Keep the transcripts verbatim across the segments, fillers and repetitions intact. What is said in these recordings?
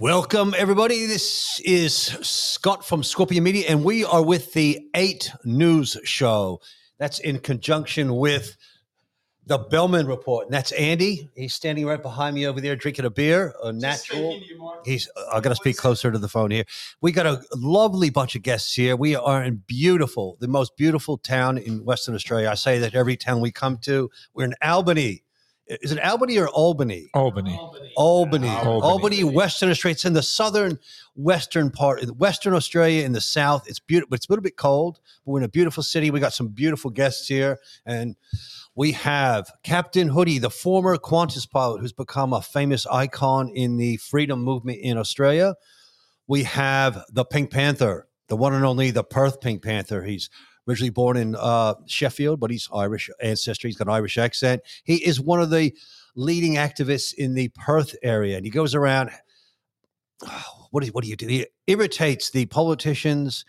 Welcome, everybody. This is Scott from Scorpion Media, and we are with the Eight News Show. That's in conjunction with the Bellman Report, and that's Andy. He's standing right behind me over there drinking a beer, a natural. He's. I've got to speak closer to the phone here. We got a lovely bunch of guests here. We are in beautiful, the most beautiful town in Western Australia. I say that every town we come to. We're in Albany. Is it Albany or Albany? Albany. Albany. Albany, Albany. Albany, Western Australia. It's in the southern western part, Western Australia in the south. It's beautiful, but it's a little bit cold. But we're in a beautiful city. We got some beautiful guests here. And we have Captain Hoody, the former Qantas pilot who's become a famous icon in the freedom movement in Australia. We have the Pink Panther, the one and only, the Perth Pink Panther. He's originally born in uh, Sheffield, but he's Irish ancestry. He's got an Irish accent. He is one of the leading activists in the Perth area, and he goes around. Oh, what is? What do you do? He irritates the politicians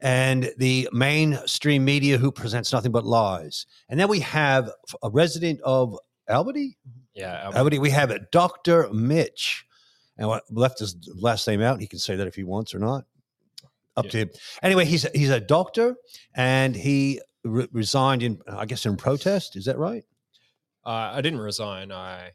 and the mainstream media, who presents nothing but lies. And then we have a resident of Albany. Yeah, Albany. Albany. We have it, Doctor Mitch, and I left his last name out. He can say that if he wants or not. Up yeah. to him. Anyway, he's he's a doctor, and he re- resigned in, I guess, in protest. Is that right? Uh, I didn't resign. I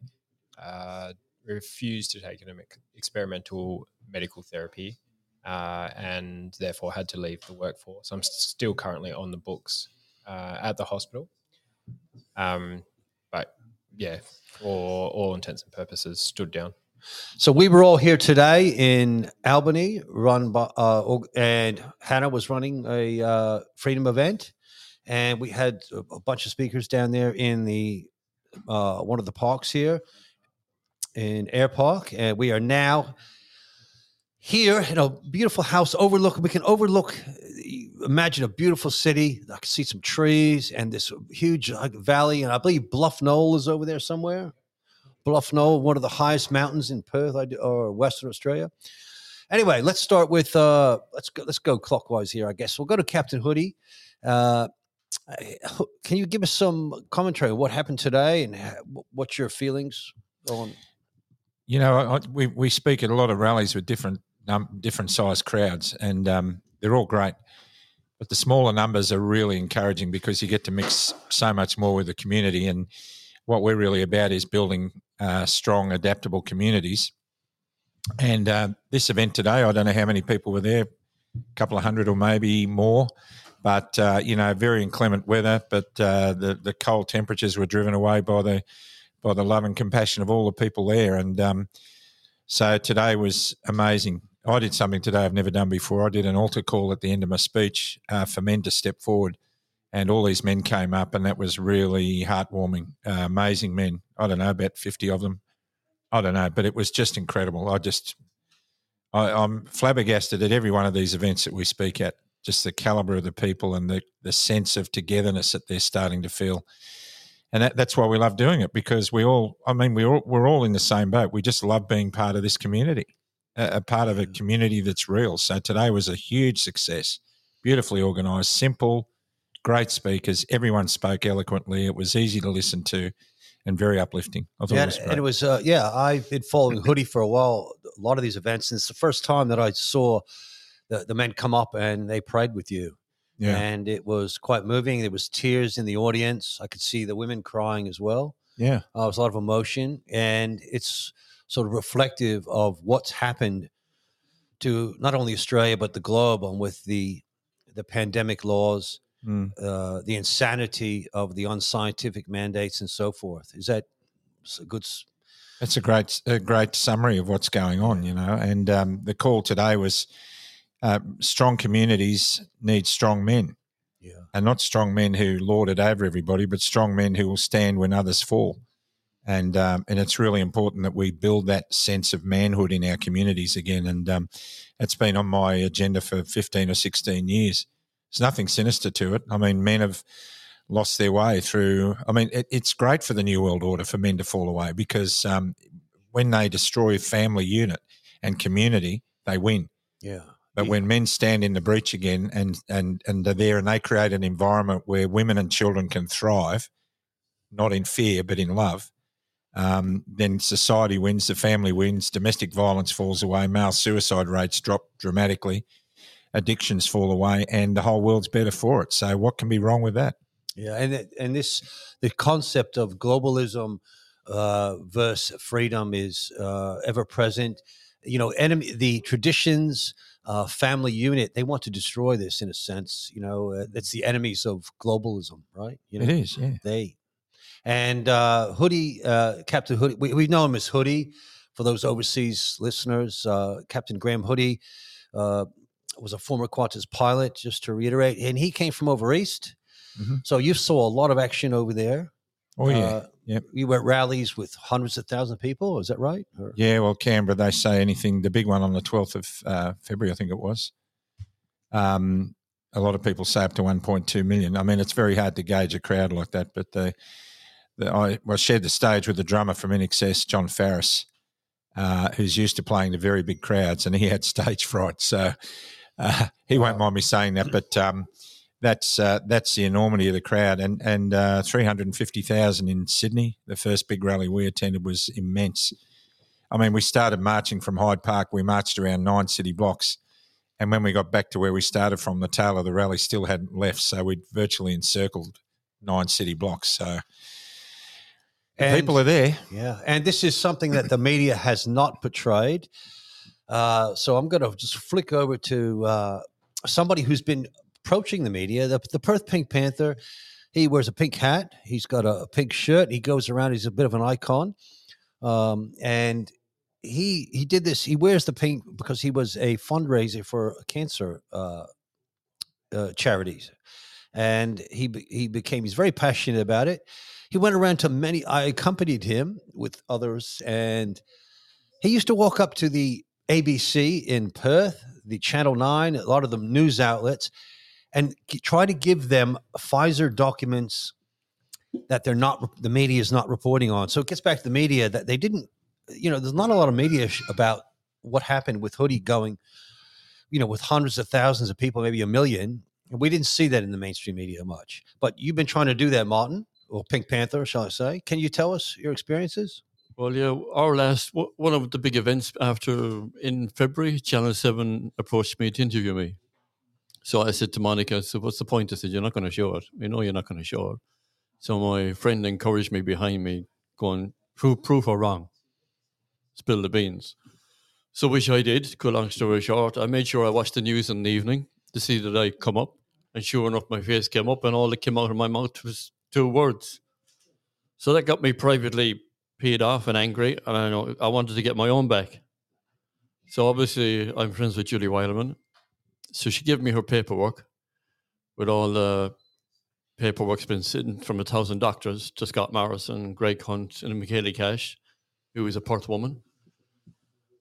uh, refused to take an experimental medical therapy, uh, and therefore had to leave the workforce. I'm still currently on the books uh, at the hospital, um, but yeah, for all intents and purposes, stood down. So we were all here today in Albany, run by, uh, and Hannah was running a uh, freedom event, and we had a bunch of speakers down there in the uh, one of the parks here in Air Park, and we are now here in a beautiful house overlook. We can overlook, imagine a beautiful city. I can see some trees and this huge valley, and I believe Bluff Knoll is over there somewhere. Bluff Knoll, one of the highest mountains in Perth or Western Australia. Anyway, let's start with uh, let's go, let's go clockwise here. I guess we'll go to Captain Hoody. Uh, can you give us some commentary on what happened today and what's your feelings on? You know, I, we we speak at a lot of rallies with different num- different size crowds, and um, they're all great. But the smaller numbers are really encouraging because you get to mix so much more with the community. And what we're really about is building uh, strong, adaptable communities. And uh, this event today, I don't know how many people were there, a couple of hundred or maybe more, but, uh, you know, very inclement weather, but uh, the, the cold temperatures were driven away by the by the love and compassion of all the people there. And um, so today was amazing. I did something today I've never done before. I did an altar call at the end of my speech uh, for men to step forward. And all these men came up, and that was really heartwarming, uh, amazing men. I don't know, about fifty of them. I don't know, but it was just incredible. I just I, I'm flabbergasted at every one of these events that we speak at, just the calibre of the people and the, the sense of togetherness that they're starting to feel. And that, that's why we love doing it, because we all, I mean, we all, we're all in the same boat. We just love being part of this community, a, a part of a community that's real. So today was a huge success, beautifully organised, simple, great speakers. Everyone spoke eloquently. It was easy to listen to and very uplifting. I thought yeah, it was great. And it was, uh, yeah, I've been following Hoody for a while, a lot of these events, and it's the first time that I saw the, the men come up and they prayed with you. Yeah. And it was quite moving. There was tears in the audience. I could see the women crying as well. Yeah. Uh, it was a lot of emotion, and it's sort of reflective of what's happened to not only Australia but the globe on with the the pandemic laws. Mm. Uh, the insanity of the unscientific mandates and so forth. Is that a good? That's a great, a great summary of what's going on, you know. And um, the call today was uh, strong communities need strong men, yeah, and not strong men who lord it over everybody, but strong men who will stand when others fall. And um, and it's really important that we build that sense of manhood in our communities again. And um, that's been on my agenda for fifteen or sixteen years. There's nothing sinister to it. I mean, men have lost their way through – I mean, it, it's great for the New World Order for men to fall away, because um, when they destroy family unit and community, they win. Yeah. But yeah. when men stand in the breach again and, and, and are there and they create an environment where women and children can thrive, not in fear but in love, um, then society wins, the family wins, domestic violence falls away, male suicide rates drop dramatically, addictions fall away, and the whole world's better for it. So what can be wrong with that? Yeah, and it, and this the concept of globalism uh, versus freedom is uh, ever present. You know, enemy the traditions. Uh, family unit, they want to destroy this in a sense. You know, uh, it's the enemies of globalism, right? You know, it is, yeah. They. And uh, Hoody, uh, Captain Hoody, we, we know him as Hoody. For those overseas listeners, uh, Captain Graham Hoody uh, was a former Qantas pilot, just to reiterate. And he came from over east. Mm-hmm. So you saw a lot of action over there. Oh, yeah. Uh, yep. You were at rallies with hundreds of thousands of people, is that right? Or? Yeah, well, Canberra, they say anything. The big one on the twelfth of uh, February, I think it was. Um, a lot of people say up to one point two million. I mean, it's very hard to gauge a crowd like that, but the, the, I, I shared the stage with the drummer from I N X S, John Farriss, uh, who's used to playing to very big crowds, and he had stage fright. So uh, he won't mind me saying that, but... Um, That's uh, that's the enormity of the crowd, and and uh, three hundred and fifty thousand in Sydney. The first big rally we attended was immense. I mean, we started marching from Hyde Park. We marched around nine city blocks, and when we got back to where we started from, the tail of the rally still hadn't left. So we'd virtually encircled nine city blocks. So and, people are there. Yeah, and this is something that the media has not portrayed. Uh, so I'm going to just flick over to uh, somebody who's been approaching the media, the, the Perth Pink Panther. He wears a pink hat. He's got a, a pink shirt. He goes around. He's a bit of an icon. Um, and he he did this. He wears the pink because he was a fundraiser for cancer uh, uh, charities. And he he became, he's very passionate about it. He went around to many, I accompanied him with others. And he used to walk up to the A B C in Perth, the Channel Nine, a lot of the news outlets, and try to give them Pfizer documents that they're not, the media is not reporting on. So it gets back to the media that they didn't, you know, there's not a lot of media sh- about what happened with Hoody going, you know, with hundreds of thousands of people, maybe a million. And we didn't see that in the mainstream media much. But you've been trying to do that, Martin, or Pink Panther, shall I say. Can you tell us your experiences? Well, yeah, our last, one of the big events after, in February, Channel Seven approached me to interview me. So I said to Monica, so what's the point? I said, you're not going to show it. You know you're not going to show it. So my friend encouraged me behind me, going, prove, prove her wrong. Spill the beans. So which I did, cut long story short. I made sure I watched the news in the evening to see that I come up. And sure enough, my face came up and all that came out of my mouth was two words. So that got me privately peed off and angry. And I know I wanted to get my own back. So obviously I'm friends with Julie Weilerman. So she gave me her paperwork with all the paperwork's been sitting from a thousand doctors to Scott Morrison, Greg Hunt, and Michaelia Cash, who is a Perth woman.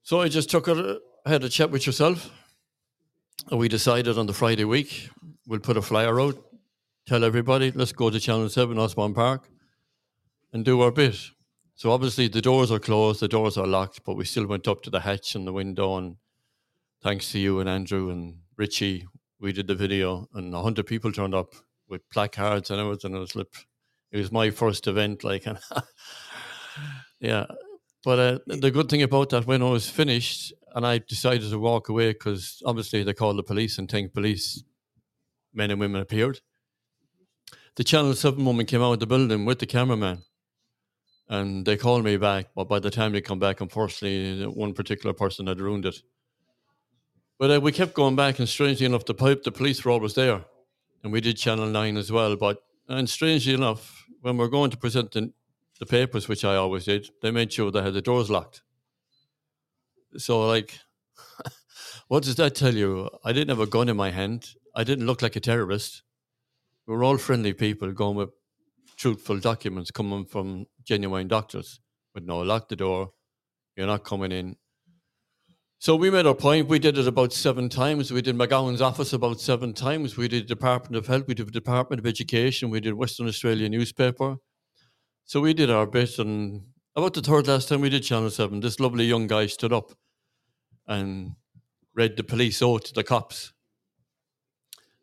So I just took her, had a chat with yourself, and we decided on the Friday week, we'll put a flyer out, tell everybody, let's go to Channel Seven, Osborne Park, and do our bit. So obviously the doors are closed, the doors are locked, but we still went up to the hatch and the window, and thanks to you and Andrew and Richie, we did the video, and one hundred people turned up with placards and everything. It was, it was my first event, like, and yeah. But uh, the good thing about that, when I was finished, and I decided to walk away because obviously they called the police, and ten police men and women appeared. The Channel Seven woman came out of the building with the cameraman, and they called me back. But by the time they come back, unfortunately, one particular person had ruined it. But uh, we kept going back, and strangely enough, the pipe, the police were always there. And we did Channel nine as well. But and strangely enough, when we were going to present the, the papers, which I always did, they made sure they had the doors locked. So, like, what does that tell you? I didn't have a gun in my hand. I didn't look like a terrorist. We were all friendly people going with truthful documents coming from genuine doctors. But no, lock the door. You're not coming in. So we made our point. We did it about seven times. We did McGowan's office about seven times. We did Department of Health. We did Department of Education. We did Western Australia newspaper. So we did our bit. And about the third last time we did Channel seven, this lovely young guy stood up and read the police oath to the cops.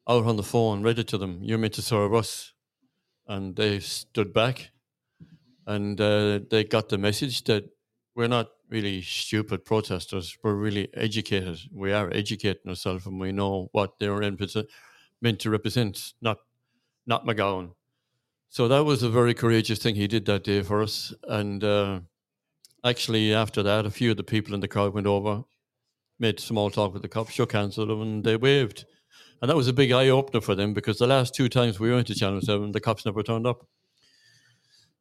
Out on the phone, read it to them. You're meant to serve us. And they stood back. and uh, they got the message that we're not really stupid protesters. We're really educated. We are educating ourselves, and we know what they were meant to represent, not not McGowan. So that was a very courageous thing he did that day for us. And uh, actually, after that, a few of the people in the crowd went over, made small talk with the cops, shook hands with them, and they waved. And that was a big eye-opener for them, because the last two times we went to Channel Seven, the cops never turned up.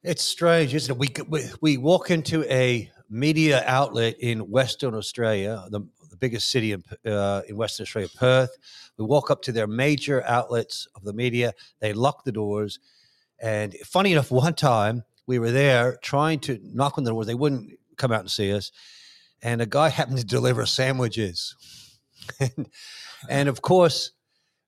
It's strange, isn't it? We we, we walk into a media outlet in Western Australia, the, the biggest city in uh, in Western Australia, Perth. We walk up to their major outlets of the media. They lock the doors. And funny enough, one time we were there trying to knock on the doors. They wouldn't come out and see us. And a guy happened to deliver sandwiches. and, and, of course,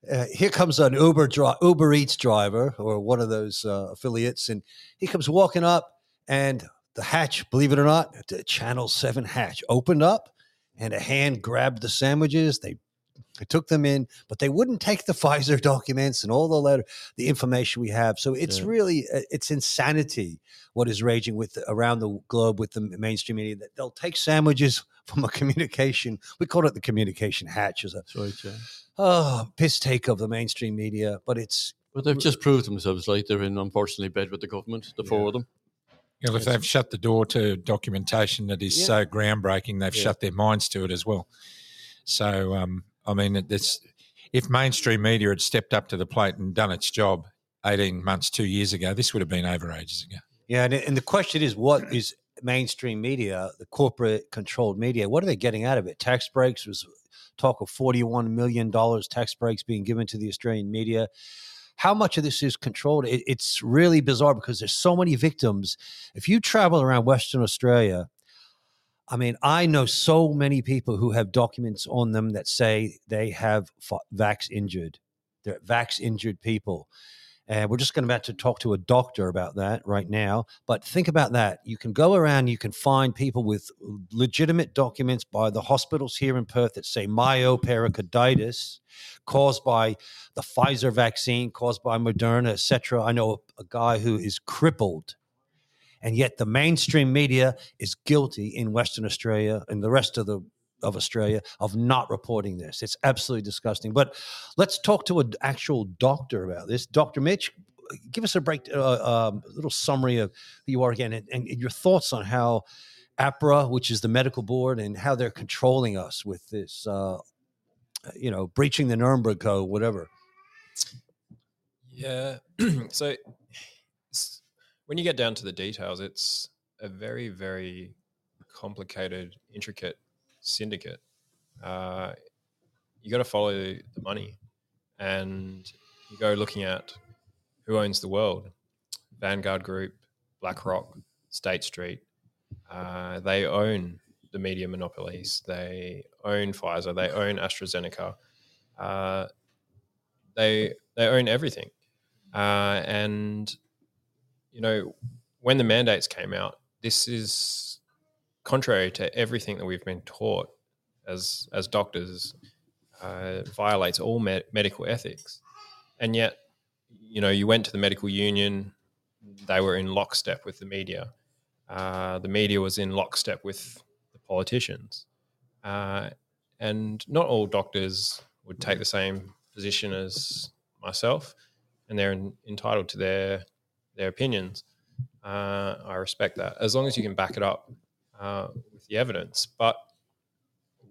Uh, here comes an Uber dri- Uber Eats driver or one of those uh, affiliates, and he comes walking up, and the hatch, believe it or not, the Channel Seven hatch opened up, and a hand grabbed the sandwiches. They, they took them in, but they wouldn't take the Pfizer documents and all the letter, the information we have. So it's yeah. really it's insanity what is raging with around the globe with the mainstream media, that they'll take sandwiches from a communication. We call it the communication hatch, as a right, yeah. oh, piss take of the mainstream media, but it's... But they've just proved themselves, like they're in, unfortunately, bed with the government, the yeah. four of them. You know, if they've shut the door to documentation that is yeah. so groundbreaking, they've yeah. shut their minds to it as well. So, um, I mean, it's, if mainstream media had stepped up to the plate and done its job eighteen months, two years ago, this would have been over ages ago. Yeah, and, and the question is, what is mainstream media, the corporate-controlled media, what are they getting out of it? Tax breaks was... Talk of forty-one million dollars tax breaks being given to the Australian media. How much of this is controlled? It, it's really bizarre because there's so many victims. If you travel around Western Australia, I mean, I know so many people who have documents on them that say they have vax injured. They're vax injured people. And we're just going to have to talk to a doctor about that right now. But think about that. You can go around, you can find people with legitimate documents by the hospitals here in Perth that say myopericarditis caused by the Pfizer vaccine, caused by Moderna, et cetera. I know a, a guy who is crippled. And yet the mainstream media is guilty in Western Australia and the rest of the of Australia of not reporting this. It's absolutely disgusting. But let's talk to an actual doctor about this. Doctor Mitch, give us a break, a uh, um, little summary of who you are again and, and your thoughts on how APRA, which is the medical board, and how they're controlling us with this, uh, you know, breaching the Nuremberg Code, whatever. Yeah. So when you get down to the details, it's a very, very complicated, intricate syndicate. Uh, you got to follow the money, and you go looking at who owns the world. Vanguard Group, BlackRock, State Street, uh, they own the media monopolies. They own Pfizer. They own AstraZeneca. Uh, they they own everything. Uh, and, you know, when the mandates came out, this is contrary to everything that we've been taught as as doctors, uh, violates all med- medical ethics. And yet, you know, you went to the medical union, they were in lockstep with the media. Uh, the media was in lockstep with the politicians. Uh, and not all doctors would take the same position as myself, and they're in, entitled to their, their opinions. Uh, I respect that, as long as you can back it up Uh, with the evidence. But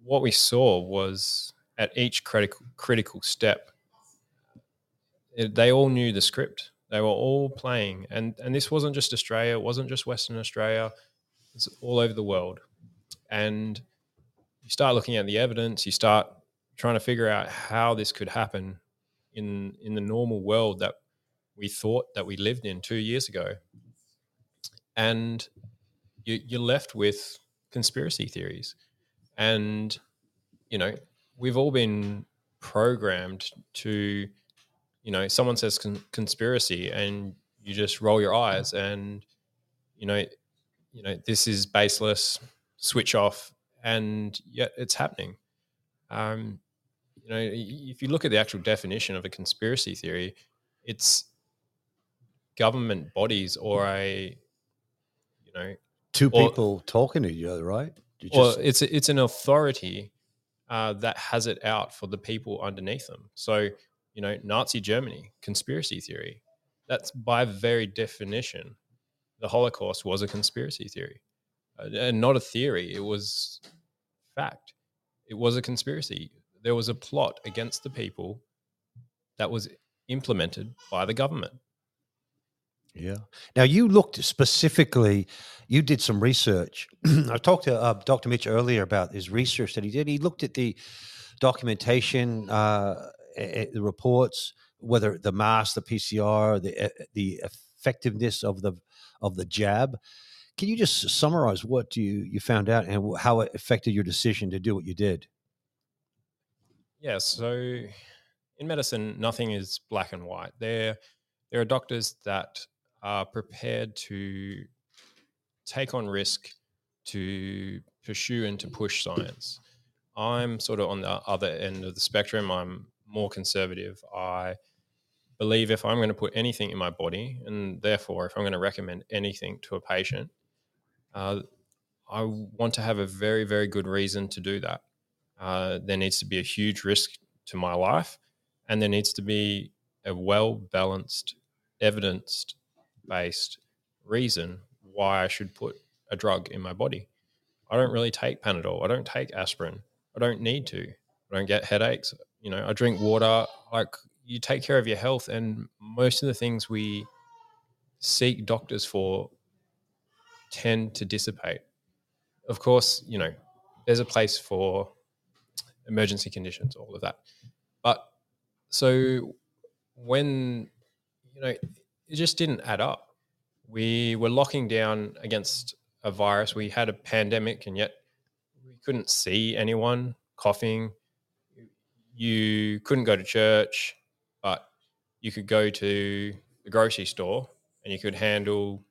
what we saw was at each critical critical step, it, they all knew the script. They were all playing, and and this wasn't just Australia, it wasn't just Western Australia, it's all over the world. And you start looking at the evidence, you start trying to figure out how this could happen in in the normal world that we thought that we lived in two years ago. And You, you're left with conspiracy theories. And, you know, we've all been programmed to, you know, someone says con- conspiracy and you just roll your eyes and, you know, you know, this is baseless, switch off, and yet it's happening. Um, you know, if you look at the actual definition of a conspiracy theory, it's government bodies or a you know. Two or, people talking to each other, right? You just, well, it's, it's an authority uh, that has it out for the people underneath them. So, you know, Nazi Germany, conspiracy theory. That's by very definition, the Holocaust was a conspiracy theory. Uh, and not a theory, it was fact. It was a conspiracy. There was a plot against the people that was implemented by the government. Yeah. Now, you looked specifically, you did some research. I talked to uh, Doctor Mitch earlier about his research that he did. He looked at the documentation, uh, the reports, whether the mask, the P C R, the the effectiveness of the of the jab. Can you just summarize what you, you found out and how it affected your decision to do what you did? Yeah, so in medicine, nothing is black and white. There, there are doctors that are prepared to take on risk, to pursue and to push science. I'm sort of on the other end of the spectrum. I'm more conservative. I believe if I'm going to put anything in my body, and therefore if I'm going to recommend anything to a patient, uh, I want to have a very, very good reason to do that. Uh, there needs to be a huge risk to my life, and there needs to be a well-balanced, evidence-based reason why I should put a drug in my body. I don't really take Panadol. I don't take aspirin. I don't need to. I don't get headaches. You know, I drink water. Like, you take care of your health, and most of the things we seek doctors for tend to dissipate. Of course, you know, there's a place for emergency conditions, all of that. But so when, you know, it just didn't add up. We were locking down against a virus. We had a pandemic, and yet we couldn't see anyone coughing. You couldn't go to church, but you could go to the grocery store and you could handle,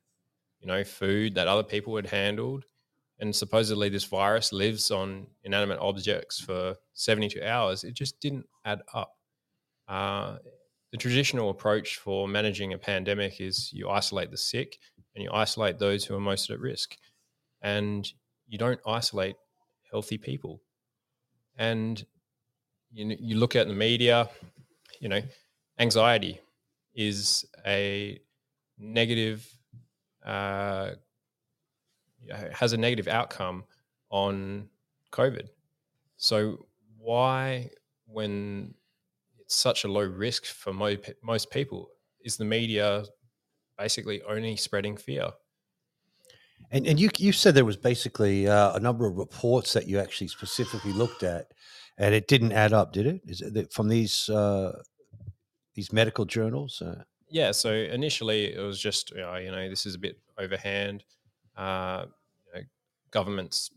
you know, food that other people had handled. And supposedly this virus lives on inanimate objects for seventy-two hours. It just didn't add up. Uh, the traditional approach for managing a pandemic is you isolate the sick and you isolate those who are most at risk, and you don't isolate healthy people. And you, you look at the media, you know, anxiety is a negative, uh, has a negative outcome on COVID. So why, when it's such a low risk for mo- most people, is the media basically only spreading fear? And and you you said there was basically uh, a number of reports that you actually specifically looked at, and it didn't add up, did it? Is it from these uh, these medical journals? Uh... Yeah. So initially, it was just uh, you know this is a bit overhand, uh, you know, government's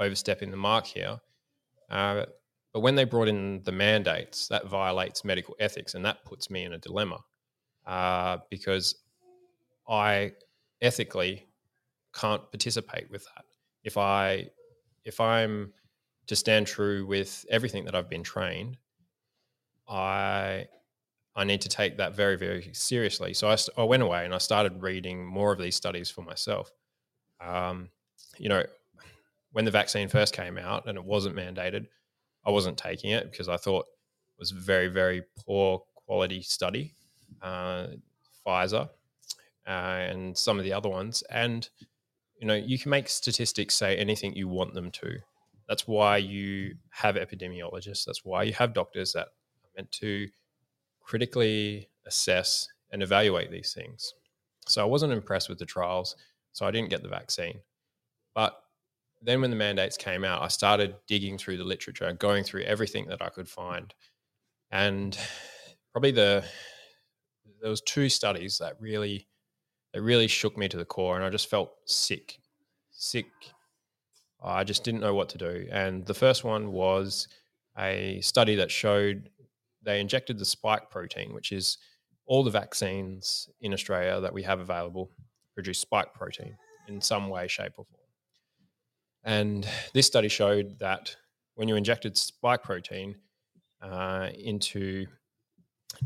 overstepping the mark here. Uh, but when they brought in the mandates, that violates medical ethics, and that puts me in a dilemma uh, because I ethically can't participate with that. If I if I'm to stand true with everything that I've been trained, I I need to take that very, very seriously. So I, I went away and I started reading more of these studies for myself. Um, you know, when the vaccine first came out and it wasn't mandated, I wasn't taking it because I thought it was a very, very poor quality study, uh, Pfizer uh, and some of the other ones. And, you know, you can make statistics say anything you want them to. That's why you have epidemiologists. That's why you have doctors that are meant to critically assess and evaluate these things. So I wasn't impressed with the trials, so I didn't get the vaccine. But then when the mandates came out, I started digging through the literature, going through everything that I could find. And probably the there was two studies that really, that really shook me to the core, and I just felt sick, sick. I just didn't know what to do. And the first one was a study that showed they injected the spike protein, which is all the vaccines in Australia that we have available produce spike protein in some way, shape or form. And this study showed that when you injected spike protein uh, into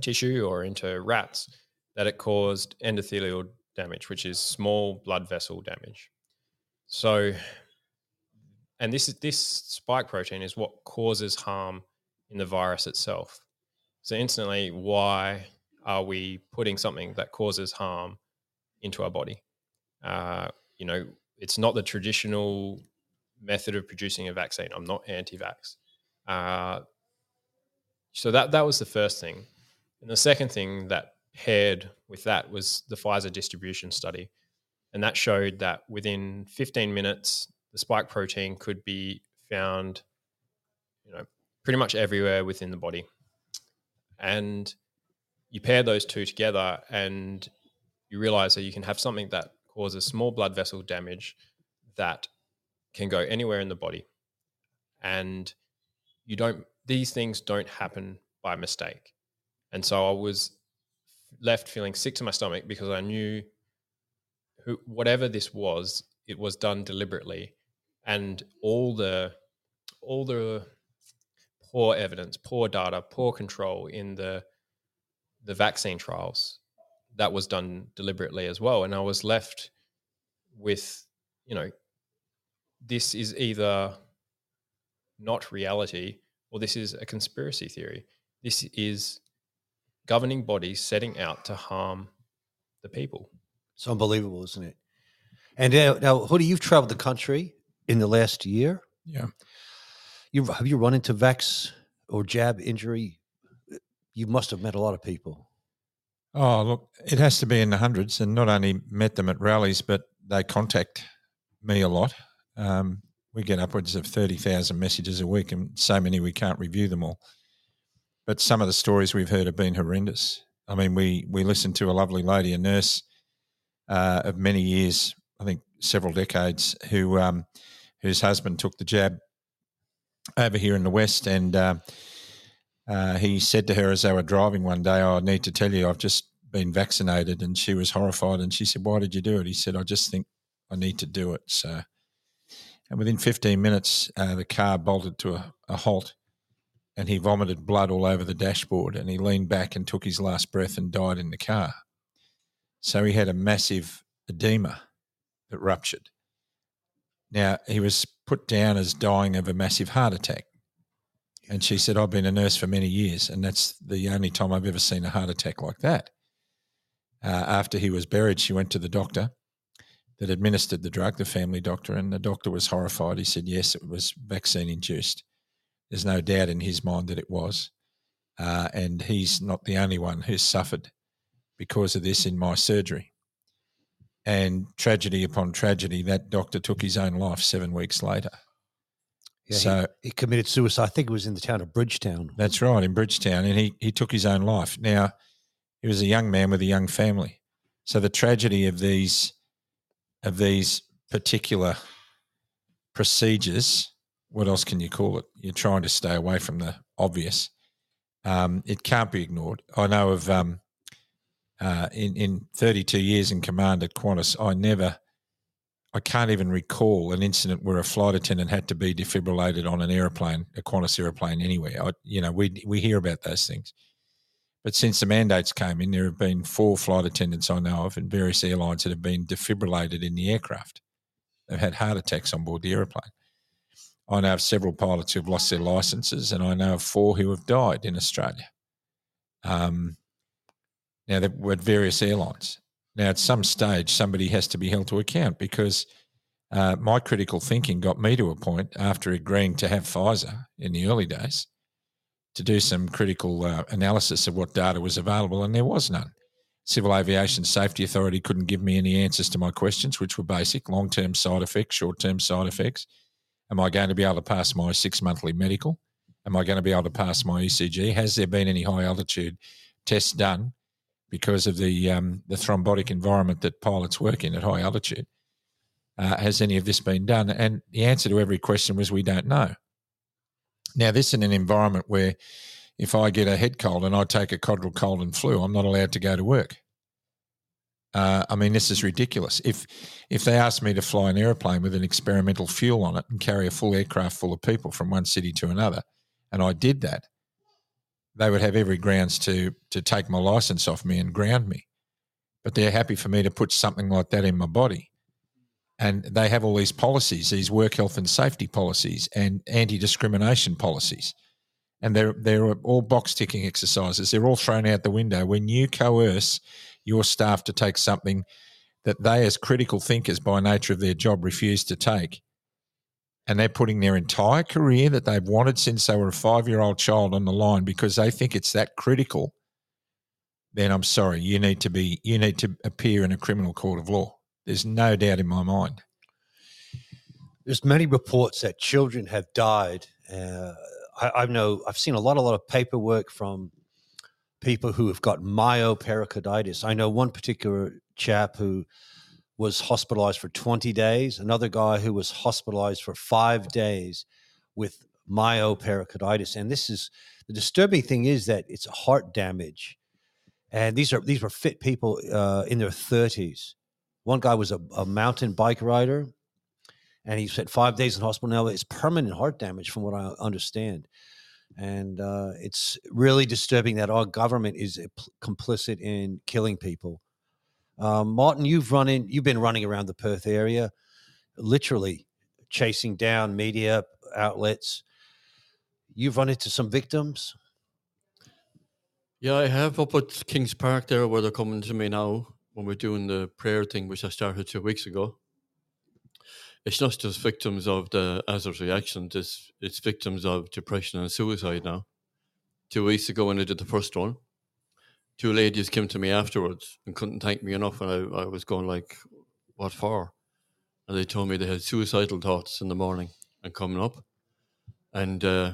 tissue or into rats, that it caused endothelial damage, which is small blood vessel damage. So, and this is, this spike protein is what causes harm in the virus itself. So instantly, why are we putting something that causes harm into our body? Uh, you know, it's not the traditional method of producing a vaccine. I'm not anti-vax. Uh, so that that was the first thing. And the second thing that paired with that was the Pfizer distribution study. And that showed that within fifteen minutes, the spike protein could be found, you know, pretty much everywhere within the body. And you pair those two together and you realize that you can have something that causes small blood vessel damage that can go anywhere in the body. And you don't, these things don't happen by mistake. And so I was left feeling sick to my stomach because I knew who, whatever this was, it was done deliberately. And all the, all the poor evidence, poor data, poor control in the, the vaccine trials, that was done deliberately as well. And I was left with, you know, this is either not reality or this is a conspiracy theory. This is governing bodies setting out to harm the people. It's unbelievable, isn't it? And now, now Hoody, you've traveled the country in the last year. Yeah. You, have you run into vax or jab injury? You must have met a lot of people. Oh, look, it has to be in the hundreds, and not only met them at rallies, but they contact me a lot. Um, we get upwards of thirty thousand messages a week, and so many we can't review them all. But some of the stories we've heard have been horrendous. I mean, we, we listened to a lovely lady, a nurse uh, of many years, I think several decades, who um, whose husband took the jab over here in the West, and uh, uh, he said to her as they were driving one day, oh, I need to tell you I've just been vaccinated, and she was horrified, and she said, why did you do it? He said, I just think I need to do it. So... And within fifteen minutes, uh, the car bolted to a, a halt, and he vomited blood all over the dashboard, and he leaned back and took his last breath and died in the car. So he had a massive edema that ruptured. Now, he was put down as dying of a massive heart attack. And she said, I've been a nurse for many years, and that's the only time I've ever seen a heart attack like that. Uh, after he was buried, she went to the doctor that administered the drug, the family doctor, and the doctor was horrified. He said, yes, it was vaccine-induced. There's no doubt in his mind that it was. Uh, and he's not the only one who's suffered because of this in my surgery. And tragedy upon tragedy, that doctor took his own life seven weeks later. Yeah, so he, he committed suicide. I think it was in the town of Bridgetown. That's right, in Bridgetown, and he, he took his own life. Now, he was a young man with a young family. So the tragedy of these... of these particular procedures, what else can you call it? You're trying to stay away from the obvious. Um, it can't be ignored. I know of um, uh, in, in thirty-two years in command at Qantas, I never, I can't even recall an incident where a flight attendant had to be defibrillated on an aeroplane, a Qantas aeroplane anywhere. I, you know, we we hear about those things. But since the mandates came in, there have been four flight attendants I know of and various airlines that have been defibrillated in the aircraft. They've had heart attacks on board the aeroplane. I know of several pilots who have lost their licences, and I know of four who have died in Australia. Um, now, they were at various airlines. Now, at some stage, somebody has to be held to account because uh, my critical thinking got me to a point after agreeing to have Pfizer in the early days to do some critical uh, analysis of what data was available, and there was none. Civil Aviation Safety Authority couldn't give me any answers to my questions, which were basic, long-term side effects, short-term side effects. Am I going to be able to pass my six-monthly medical? Am I going to be able to pass my E C G? Has there been any high-altitude tests done because of the um, the thrombotic environment that pilots work in at high altitude? Uh, has any of this been done? And the answer to every question was we don't know. Now, this in an environment where if I get a head cold and I take a caudal cold and flu, I'm not allowed to go to work. Uh, I mean, this is ridiculous. If if they asked me to fly an aeroplane with an experimental fuel on it and carry a full aircraft full of people from one city to another, and I did that, they would have every grounds to to take my licence off me and ground me. But they're happy for me to put something like that in my body. And they have all these policies, these work health and safety policies and anti-discrimination policies. And they're, they're all box-ticking exercises. They're all thrown out the window when you coerce your staff to take something that they, as critical thinkers by nature of their job, refuse to take. And they're putting their entire career that they've wanted since they were a five-year-old child on the line because they think it's that critical, then I'm sorry, you need to be, you need to appear in a criminal court of law. There's no doubt in my mind. There's many reports that children have died. Uh, I, I know I've seen a lot, a lot of paperwork from people who have got myopericarditis. I know one particular chap who was hospitalized for twenty days, another guy who was hospitalized for five days with myopericarditis. And this is the disturbing thing is that it's heart damage. And these are these were fit people uh, in their thirties. One guy was a, a mountain bike rider, and he spent five days in hospital. Now it's permanent heart damage from what I understand. And uh, it's really disturbing that our government is complicit in killing people. Um, Martin, you've run in, you've been running around the Perth area, literally chasing down media outlets. You've run into some victims. Yeah, I have up at Kings Park there where they're coming to me now when we're doing the prayer thing, which I started two weeks ago. It's not just victims of the hazard reaction, it's, it's victims of depression and suicide now. Two weeks ago when I did the first one, two ladies came to me afterwards and couldn't thank me enough, and I, I was going like, what for? And they told me they had suicidal thoughts in the morning and coming up. And uh,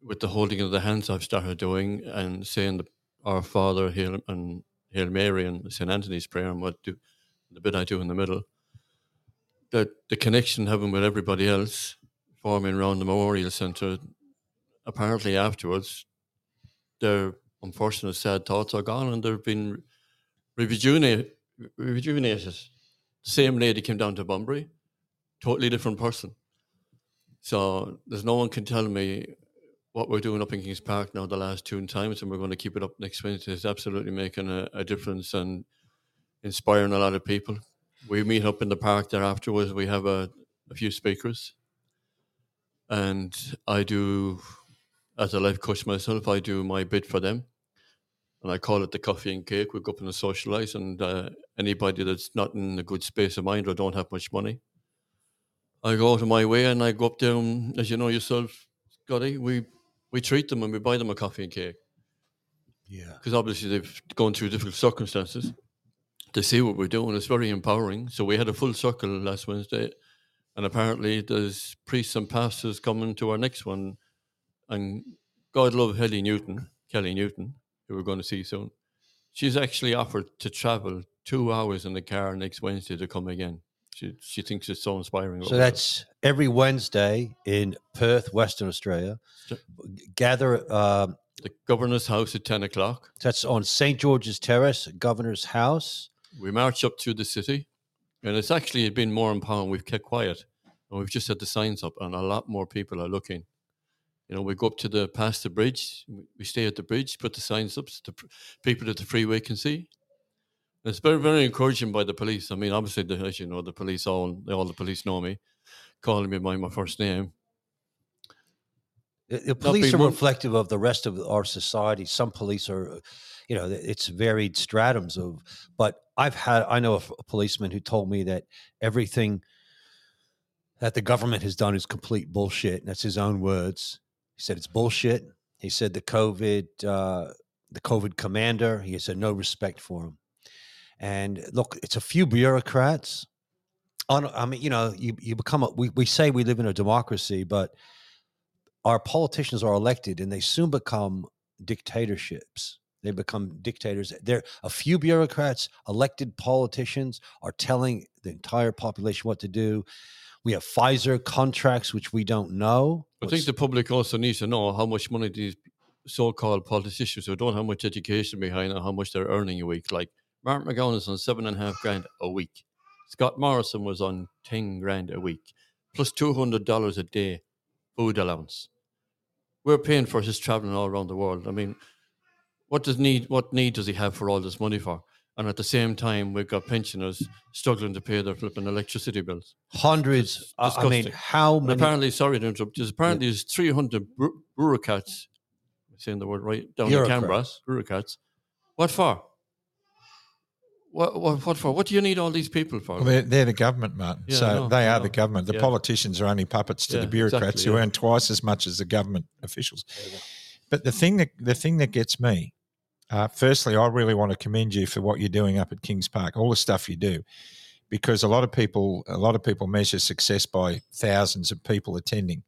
with the holding of the hands I've started doing and saying the, Our Father Hail, and Hail Mary and Saint Anthony's Prayer and what do, the bit I do in the middle, that the connection having with everybody else forming around the Memorial Centre, apparently afterwards, they're unfortunate, sad thoughts are gone and they've been rejuvenated. The same lady came down to Bunbury, totally different person. So there's no one can tell me what we're doing up in Kings Park now the last two times, and we're going to keep it up next Wednesday. It's absolutely making a, a difference and inspiring a lot of people. We meet up in the park there afterwards. We have a, a few speakers. And I do, as a life coach myself, I do my bit for them. And I call it the coffee and cake. We go up and socialise, and uh, anybody that's not in a good space of mind or don't have much money, I go out of my way and I go up there, and, as you know yourself, Scotty, we, we treat them and we buy them a coffee and cake. Yeah. Because obviously they've gone through difficult circumstances. They see what we're doing. It's very empowering. So we had a full circle last Wednesday, and apparently there's priests and pastors coming to our next one, and God love Kelly Newton, Kelly Newton, who we're going to see soon. She's actually offered to travel two hours in the car next Wednesday to come again. She she thinks it's so inspiring. So that's every Wednesday in Perth, Western Australia. Gather um, the Governor's House at ten o'clock. That's on Saint George's Terrace, Governor's House. We march up through the city, and it's actually been more empowering. We've kept quiet, and we've just had the signs up, and a lot more people are looking. You know, we go up to the, past the bridge, we stay at the bridge, put the signs up so the people at the freeway can see. And it's very, very encouraging by the police. I mean, obviously, the, as you know, the police, all, all the police know me, calling me by my first name. The, the police are one, reflective of the rest of our society. Some police are, you know, it's varied stratums of, but I've had, I know a, a policeman who told me that everything that the government has done is complete bullshit. And that's his own words. He said it's bullshit. He said the COVID, uh, the COVID commander. He said no respect for him. And look, it's a few bureaucrats. I mean, you know, you you become. A, we we say we live in a democracy, but our politicians are elected, and they soon become dictatorships. They become dictators. There, a few bureaucrats, elected politicians, are telling the entire population what to do. We have Pfizer contracts, which we don't know. I think the public also needs to know how much money these so-called politicians who don't have much education behind and how much they're earning a week. Like Martin McGowan is on seven and a half grand a week. Scott Morrison was on ten grand a week, plus two hundred dollars a day food allowance. We're paying for his traveling all around the world. I mean, what does need? What need does he have for all this money for? and at the same time we've got pensioners struggling to pay their flipping electricity bills. Hundreds. Uh, I mean, how many? And apparently, sorry to interrupt, there's apparently yeah. there's three hundred bureaucrats, I'm saying the word right, down in Canberra, bureaucrats. What for? What, what, what for? What do you need all these people for? Well, they're, they're the government, Martin. Yeah, so no, they are no. the government. The yeah. politicians are only puppets to yeah, the bureaucrats exactly, who yeah. earn twice as much as the government officials. But the thing that the thing that gets me, uh, firstly, I really want to commend you for what you're doing up at Kings Park, all the stuff you do, because a lot of people a lot of people measure success by thousands of people attending,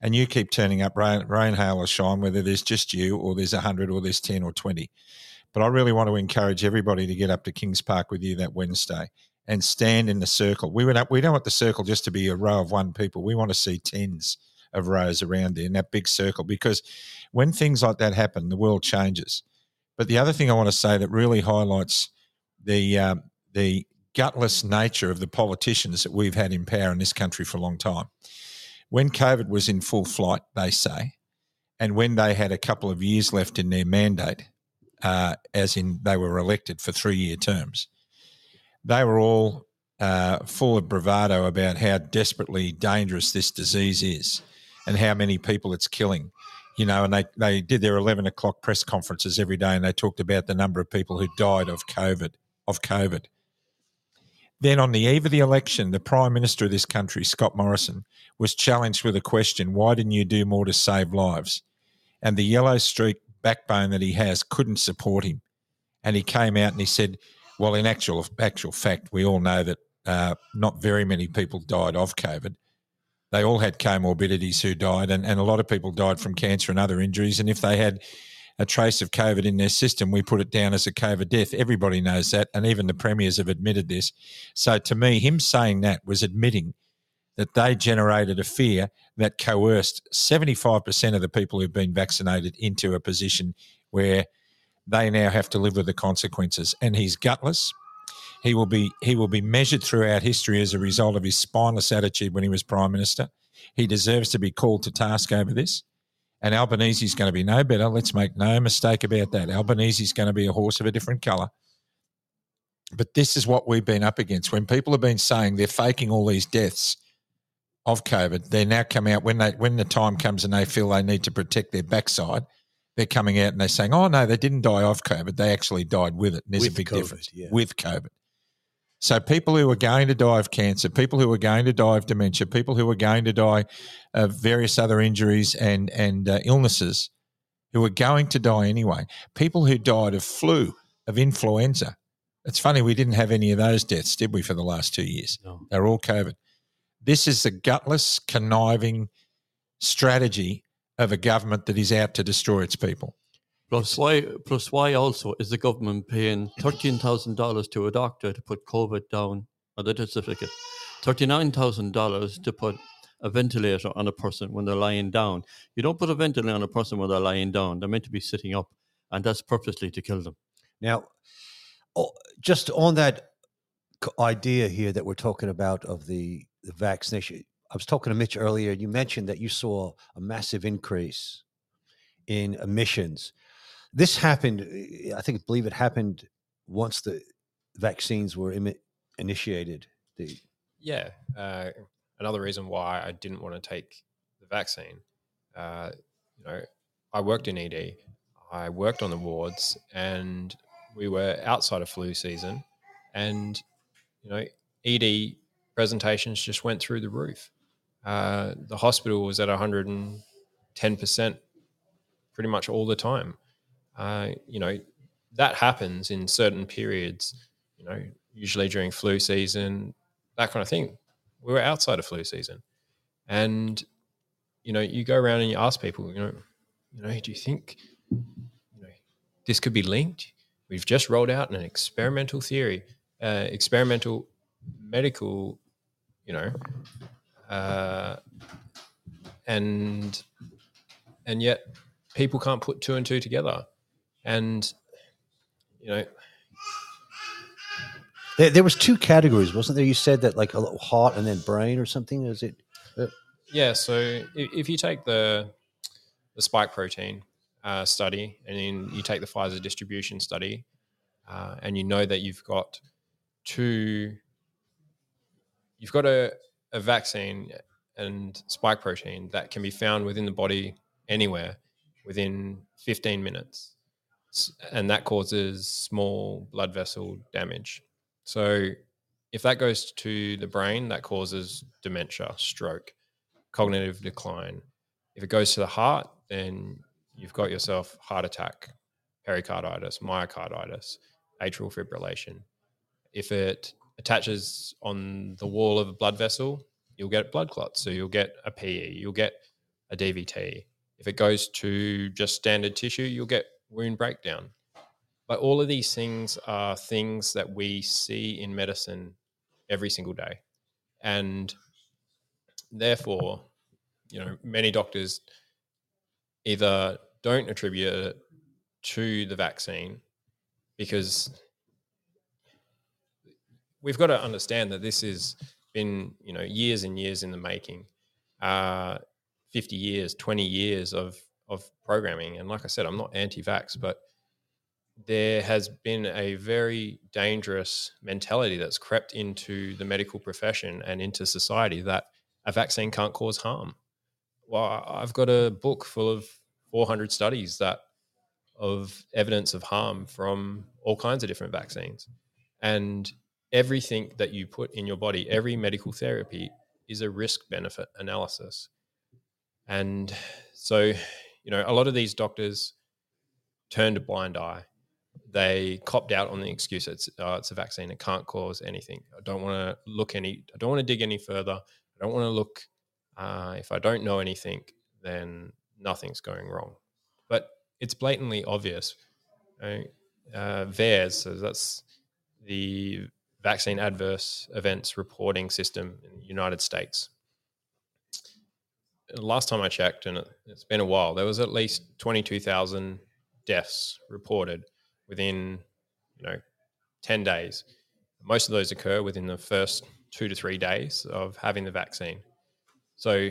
and you keep turning up rain, rain hail or shine, whether there's just you or there's one hundred or there's ten or twenty. But I really want to encourage everybody to get up to Kings Park with you that Wednesday and stand in the circle. We, up, we don't want the circle just to be a row of one people. We want to see tens of rows around there in that big circle, because when things like that happen, the world changes. But the other thing I want to say that really highlights the um, the gutless nature of the politicians that we've had in power in this country for a long time. When COVID was in full flight, they say, and when they had a couple of years left in their mandate, Uh, as in they were elected for three-year terms, they were all uh, full of bravado about how desperately dangerous this disease is and how many people it's killing, you know, and they, they did their eleven o'clock press conferences every day and they talked about the number of people who died of COVID, of COVID. Then on the eve of the election, the Prime Minister of this country, Scott Morrison, was challenged with a question, why didn't you do more to save lives? And the yellow streak backbone that he has couldn't support him, and he came out and he said, well, in actual actual fact, we all know that uh, not very many people died of COVID. They all had comorbidities who died, and, and a lot of people died from cancer and other injuries, and if they had a trace of COVID in their system, we put it down as a COVID death. Everybody knows that, and even the premiers have admitted this. So to me, him saying that was admitting that they generated a fear that coerced seventy-five percent of the people who've been vaccinated into a position where they now have to live with the consequences. And he's gutless. He will be he will be measured throughout history as a result of his spineless attitude when he was Prime Minister. He deserves to be called to task over this. And Albanese's going to be no better. Let's make no mistake about that. Albanese's going to be a horse of a different colour. But this is what we've been up against. When people have been saying they're faking all these deaths of COVID, they now come out when they when the time comes and they feel they need to protect their backside, they're coming out and they're saying, oh, no, they didn't die of COVID. They actually died with it. And there's with a big COVID, difference yeah. with COVID. So people who are going to die of cancer, people who are going to die of dementia, people who are going to die of various other injuries and, and uh, illnesses, who are going to die anyway, people who died of flu, of influenza. It's funny we didn't have any of those deaths, did we, for the last two years? No. They're all COVID. This is the gutless, conniving strategy of a government that is out to destroy its people. Plus why, plus why also is the government paying thirteen thousand dollars to a doctor to put COVID down on the death certificate, thirty-nine thousand dollars to put a ventilator on a person when they're lying down. You don't put a ventilator on a person when they're lying down. They're meant to be sitting up, and that's purposely to kill them. Now, oh, just on that idea here that we're talking about of the the vaccination. I was talking to Mitch earlier. You mentioned that you saw a massive increase in emissions. This happened, I think, believe it happened once the vaccines were im- initiated. The- yeah. Uh, another reason why I didn't want to take the vaccine. Uh, you know, I worked in E D. I worked on the wards, and we were outside of flu season, and, you know, E D presentations just went through the roof. Uh, the hospital was at one hundred ten percent pretty much all the time. Uh, you know, that happens in certain periods, you know, usually during flu season, that kind of thing. We were outside of flu season. And, you know, you go around and you ask people, you know, you know, do you think, you know, this could be linked? We've just rolled out an experimental theory, uh, experimental medical, you know, uh, and and yet people can't put two and two together. And, you know. There, there was two categories, wasn't there? You said that, like, a little heart and then brain or something, is it? Uh, yeah, so if, if you take the the spike protein uh, study and then you take the Pfizer distribution study, uh, and you know that you've got two, you've got a, a vaccine and spike protein that can be found within the body anywhere within fifteen minutes, and that causes small blood vessel damage. So if that goes to the brain, that causes dementia, stroke, cognitive decline. If it goes to the heart, then you've got yourself heart attack, pericarditis, myocarditis, atrial fibrillation. If it attaches on the wall of a blood vessel, you'll get blood clots. So you'll get a P E, you'll get a D V T. If it goes to just standard tissue, you'll get wound breakdown. But all of these things are things that we see in medicine every single day. And therefore, you know, many doctors either don't attribute it to the vaccine, because we've got to understand that this has been, you know, years and years in the making, uh, fifty years, twenty years of, of programming. And like I said, I'm not anti-vax, but there has been a very dangerous mentality that's crept into the medical profession and into society that a vaccine can't cause harm. Well, I've got a book full of four hundred studies that of evidence of harm from all kinds of different vaccines. And everything that you put in your body, every medical therapy, is a risk-benefit analysis. And so, you know, a lot of these doctors turned a blind eye. They copped out on the excuse it's uh, it's a vaccine, it can't cause anything. I don't want to look any, I don't want to dig any further. I don't want to look, uh, if I don't know anything, then nothing's going wrong. But it's blatantly obvious. You know, uh, VAERS, so that's the Vaccine Adverse Events Reporting System in the United States. Last time I checked, and it, it's been a while, there was at least twenty-two thousand deaths reported within, you know, ten days. Most of those occur within the first two to three days of having the vaccine. So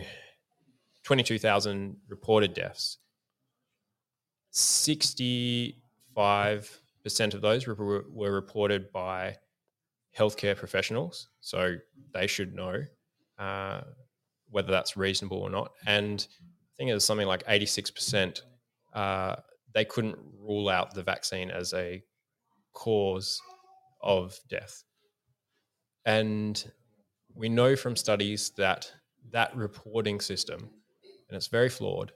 twenty-two thousand reported deaths. sixty-five percent of those were, were reported by healthcare professionals, so they should know uh, whether that's reasonable or not. And I think it was something like eighty-six percent uh, they couldn't rule out the vaccine as a cause of death. And we know from studies that that reporting system, and it's very flawed,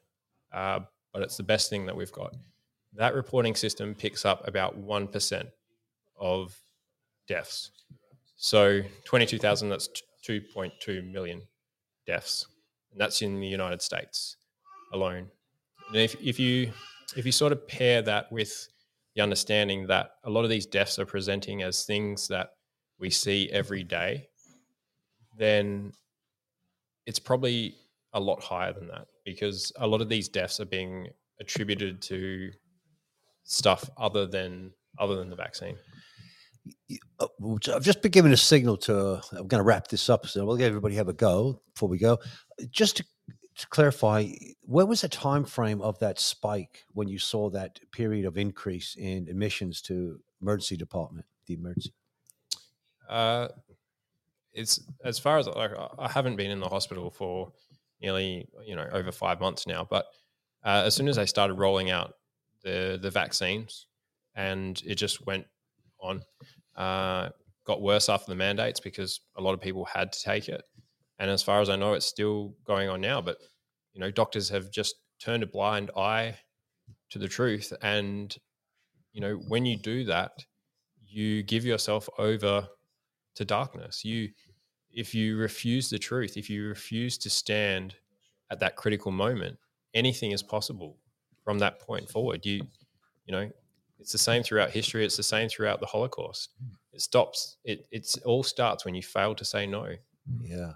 uh, but it's the best thing that we've got. That reporting system picks up about one percent of deaths. So twenty-two thousand, that's two point two million deaths. And that's in the United States alone. And if, if you if you sort of pair that with the understanding that a lot of these deaths are presenting as things that we see every day, then it's probably a lot higher than that, because a lot of these deaths are being attributed to stuff other than other than the vaccine. I've just been given a signal to, I'm going to wrap this up, so we'll let everybody have a go before we go. Just to, to clarify, what was the time frame of that spike when you saw that period of increase in admissions to emergency department, the emergency? Uh, it's as far as like, I haven't been in the hospital for nearly, you know, over five months now, but uh, as soon as they started rolling out the, the vaccines, and it just went on, uh, got worse after the mandates because a lot of people had to take it. And as far as I know, it's still going on now, but you know, doctors have just turned a blind eye to the truth. And, you know, when you do that, you give yourself over to darkness. You, if you refuse the truth, if you refuse to stand at that critical moment, anything is possible from that point forward. You, you know, it's the same throughout history. It's the same throughout the Holocaust. It stops. It it's all starts when you fail to say no. Yeah.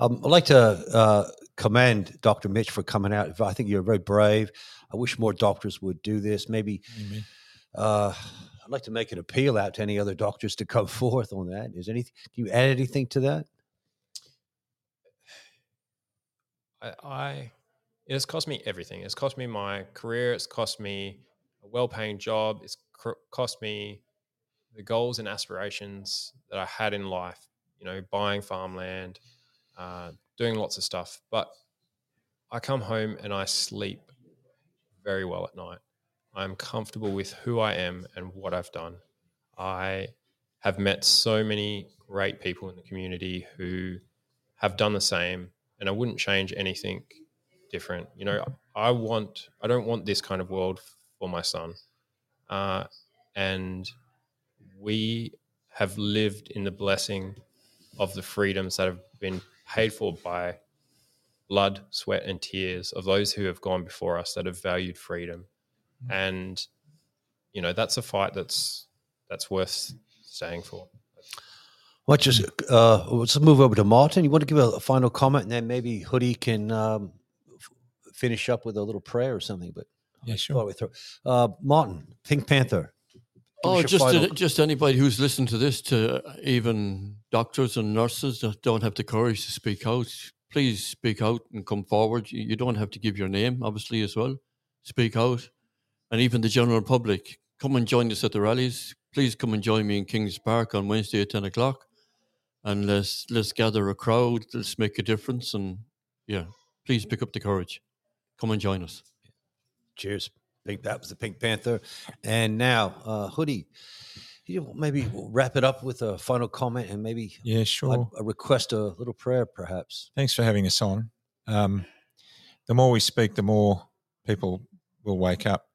Um, I'd like to uh, commend Doctor Mitch for coming out. I think you're very brave. I wish more doctors would do this. Maybe mm-hmm. uh, I'd like to make an appeal out to any other doctors to come forth on that. Is anything? Can you add anything to that? I, I it has cost me everything. It's cost me my career. It's cost me well-paying job. It's cost me the goals and aspirations that I had in life, you know, buying farmland, uh, doing lots of stuff. But I come home and I sleep very well at night. I'm comfortable with who I am and what I've done. I have met so many great people in the community who have done the same, and I wouldn't change anything different. You know, I want, I don't want this kind of world for my son. Uh, and we have lived in the blessing of the freedoms that have been paid for by blood, sweat, and tears of those who have gone before us that have valued freedom. Mm-hmm. And, you know, that's a fight that's that's worth staying for. Let's just uh, let's move over to Martin. You want to give a, a final comment, and then maybe Hoody can um, f- finish up with a little prayer or something. But yeah, sure. Uh, Martin, Pink Panther. Oh, just to, just anybody who's listened to this, to even doctors and nurses that don't have the courage to speak out, please speak out and come forward. You don't have to give your name, obviously, as well. Speak out. And even the general public, come and join us at the rallies. Please come and join me in Kings Park on Wednesday at ten o'clock. And let's, let's gather a crowd. Let's make a difference. And, yeah, please pick up the courage. Come and join us. Cheers. Pink, that was the Pink Panther. And now, uh, Hoody, you maybe we'll wrap it up with a final comment and maybe yeah, sure. a, a request, a little prayer perhaps. Thanks for having us on. Um, the more we speak, the more people will wake up.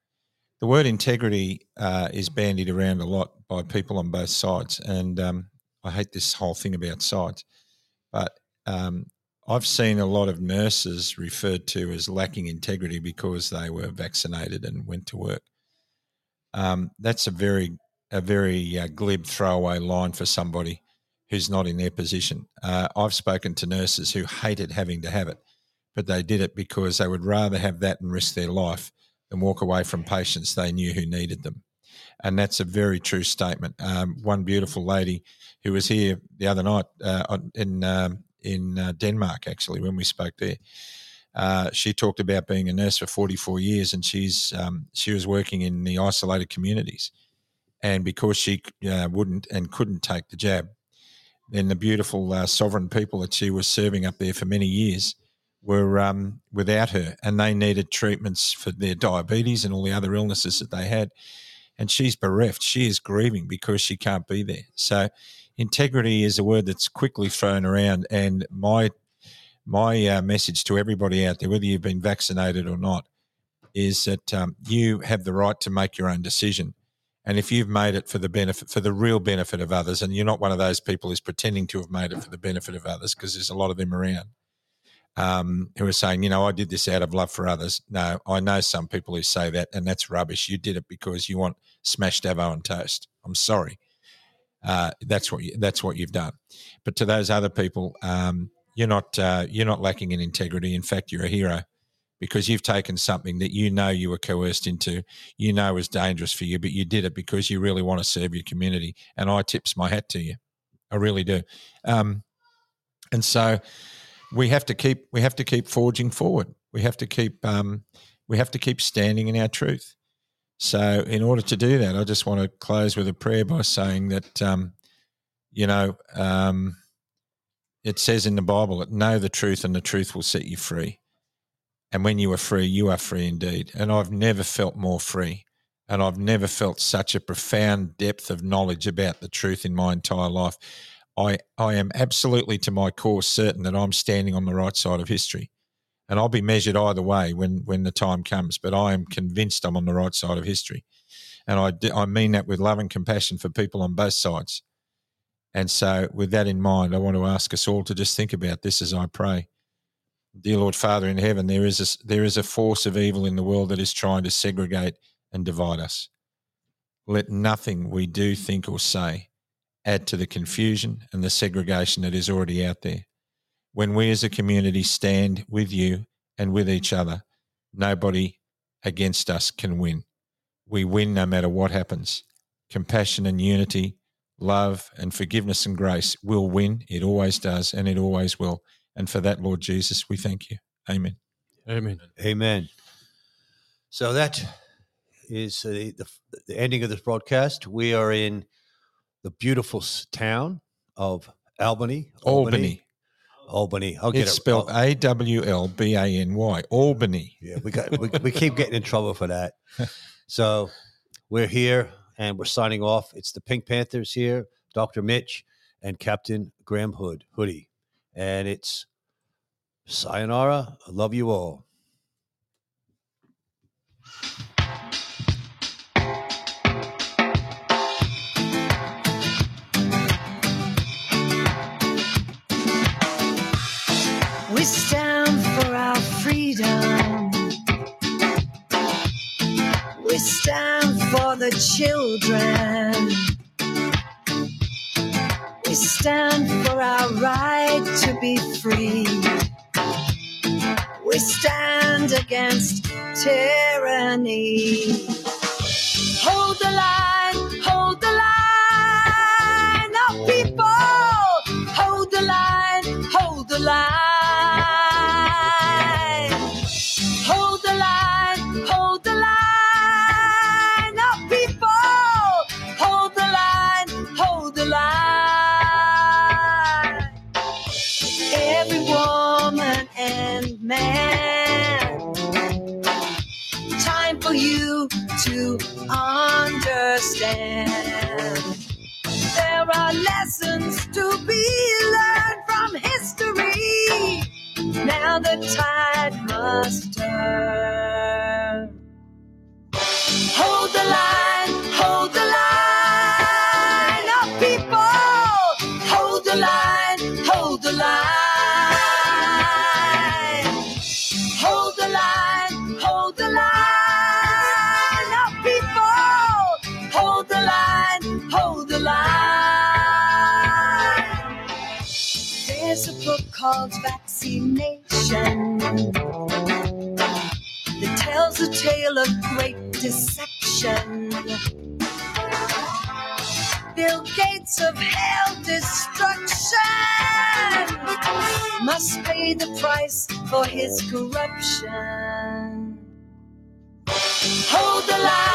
The word integrity uh, is bandied around a lot by people on both sides, and um, I hate this whole thing about sides, but um, I've seen a lot of nurses referred to as lacking integrity because they were vaccinated and went to work. Um, that's a very a very uh, glib throwaway line for somebody who's not in their position. Uh, I've spoken to nurses who hated having to have it, but they did it because they would rather have that and risk their life and walk away from patients they knew who needed them. And that's a very true statement. Um, one beautiful lady who was here the other night uh, in um, in uh, Denmark, actually, when we spoke there, uh, she talked about being a nurse for forty-four years, and she's um, she was working in the isolated communities. And because she uh, wouldn't and couldn't take the jab, then the beautiful uh, sovereign people that she was serving up there for many years were um, without her, and they needed treatments for their diabetes and all the other illnesses that they had. And she's bereft. She is grieving because she can't be there. So integrity is a word that's quickly thrown around, and my my uh, message to everybody out there, whether you've been vaccinated or not, is that um, you have the right to make your own decision. And if you've made it for the benefit, for the real benefit of others, and you're not one of those people who's pretending to have made it for the benefit of others, because there's a lot of them around, Um, who are saying, you know, I did this out of love for others. No, I know some people who say that, and that's rubbish. You did it because you want smashed avo and toast. I'm sorry. Uh, that's what you, that's what you've done. But to those other people, um, you're not uh, you're not lacking in integrity. In fact, you're a hero, because you've taken something that you know you were coerced into, you know is dangerous for you, but you did it because you really want to serve your community. And I tips my hat to you. I really do. Um, and so... We have to keep. We have to keep forging forward. We have to keep. Um, we have to keep standing in our truth. So, in order to do that, I just want to close with a prayer by saying that, um, you know, um, it says in the Bible, "Know the truth, and the truth will set you free." And when you are free, you are free indeed. And I've never felt more free, and I've never felt such a profound depth of knowledge about the truth in my entire life. I, I am absolutely, to my core, certain that I'm standing on the right side of history, and I'll be measured either way when, when the time comes, but I am convinced I'm on the right side of history, and I, do, I mean that with love and compassion for people on both sides. And so with that in mind, I want to ask us all to just think about this as I pray. Dear Lord Father in heaven, there is a, there is a force of evil in the world that is trying to segregate and divide us. Let nothing we do, think or say add to the confusion and the segregation that is already out there. When we as a community stand with you and with each other, nobody against us can win. We win no matter what happens. Compassion and unity, love and forgiveness and grace will win. It always does, and it always will. And for that, Lord Jesus, we thank you. Amen. Amen. Amen. So that is the, the, the ending of this broadcast. We are in the beautiful town of Albany. Albany. Albany. Albany. I'll get it's it. Spelled A W L B A N Y. Albany. Yeah, we got we, we keep getting in trouble for that. So we're here and we're signing off. It's the Pink Panthers here, Doctor Mitch and Captain Graham Hood Hoody. And it's sayonara. I love you all. We stand for our freedom. We stand for the children. We stand for our right to be free. We stand against tyranny. Hold the line, hold the line, our people. Hold the line, hold the line. To understand, there are lessons to be learned from history. Now the tide must turn. Hold the line, hold the line, our people. Hold the line, hold the line. Called vaccination that tells a tale of great deception. Bill Gates of hell destruction must pay the price for his corruption. Hold the line.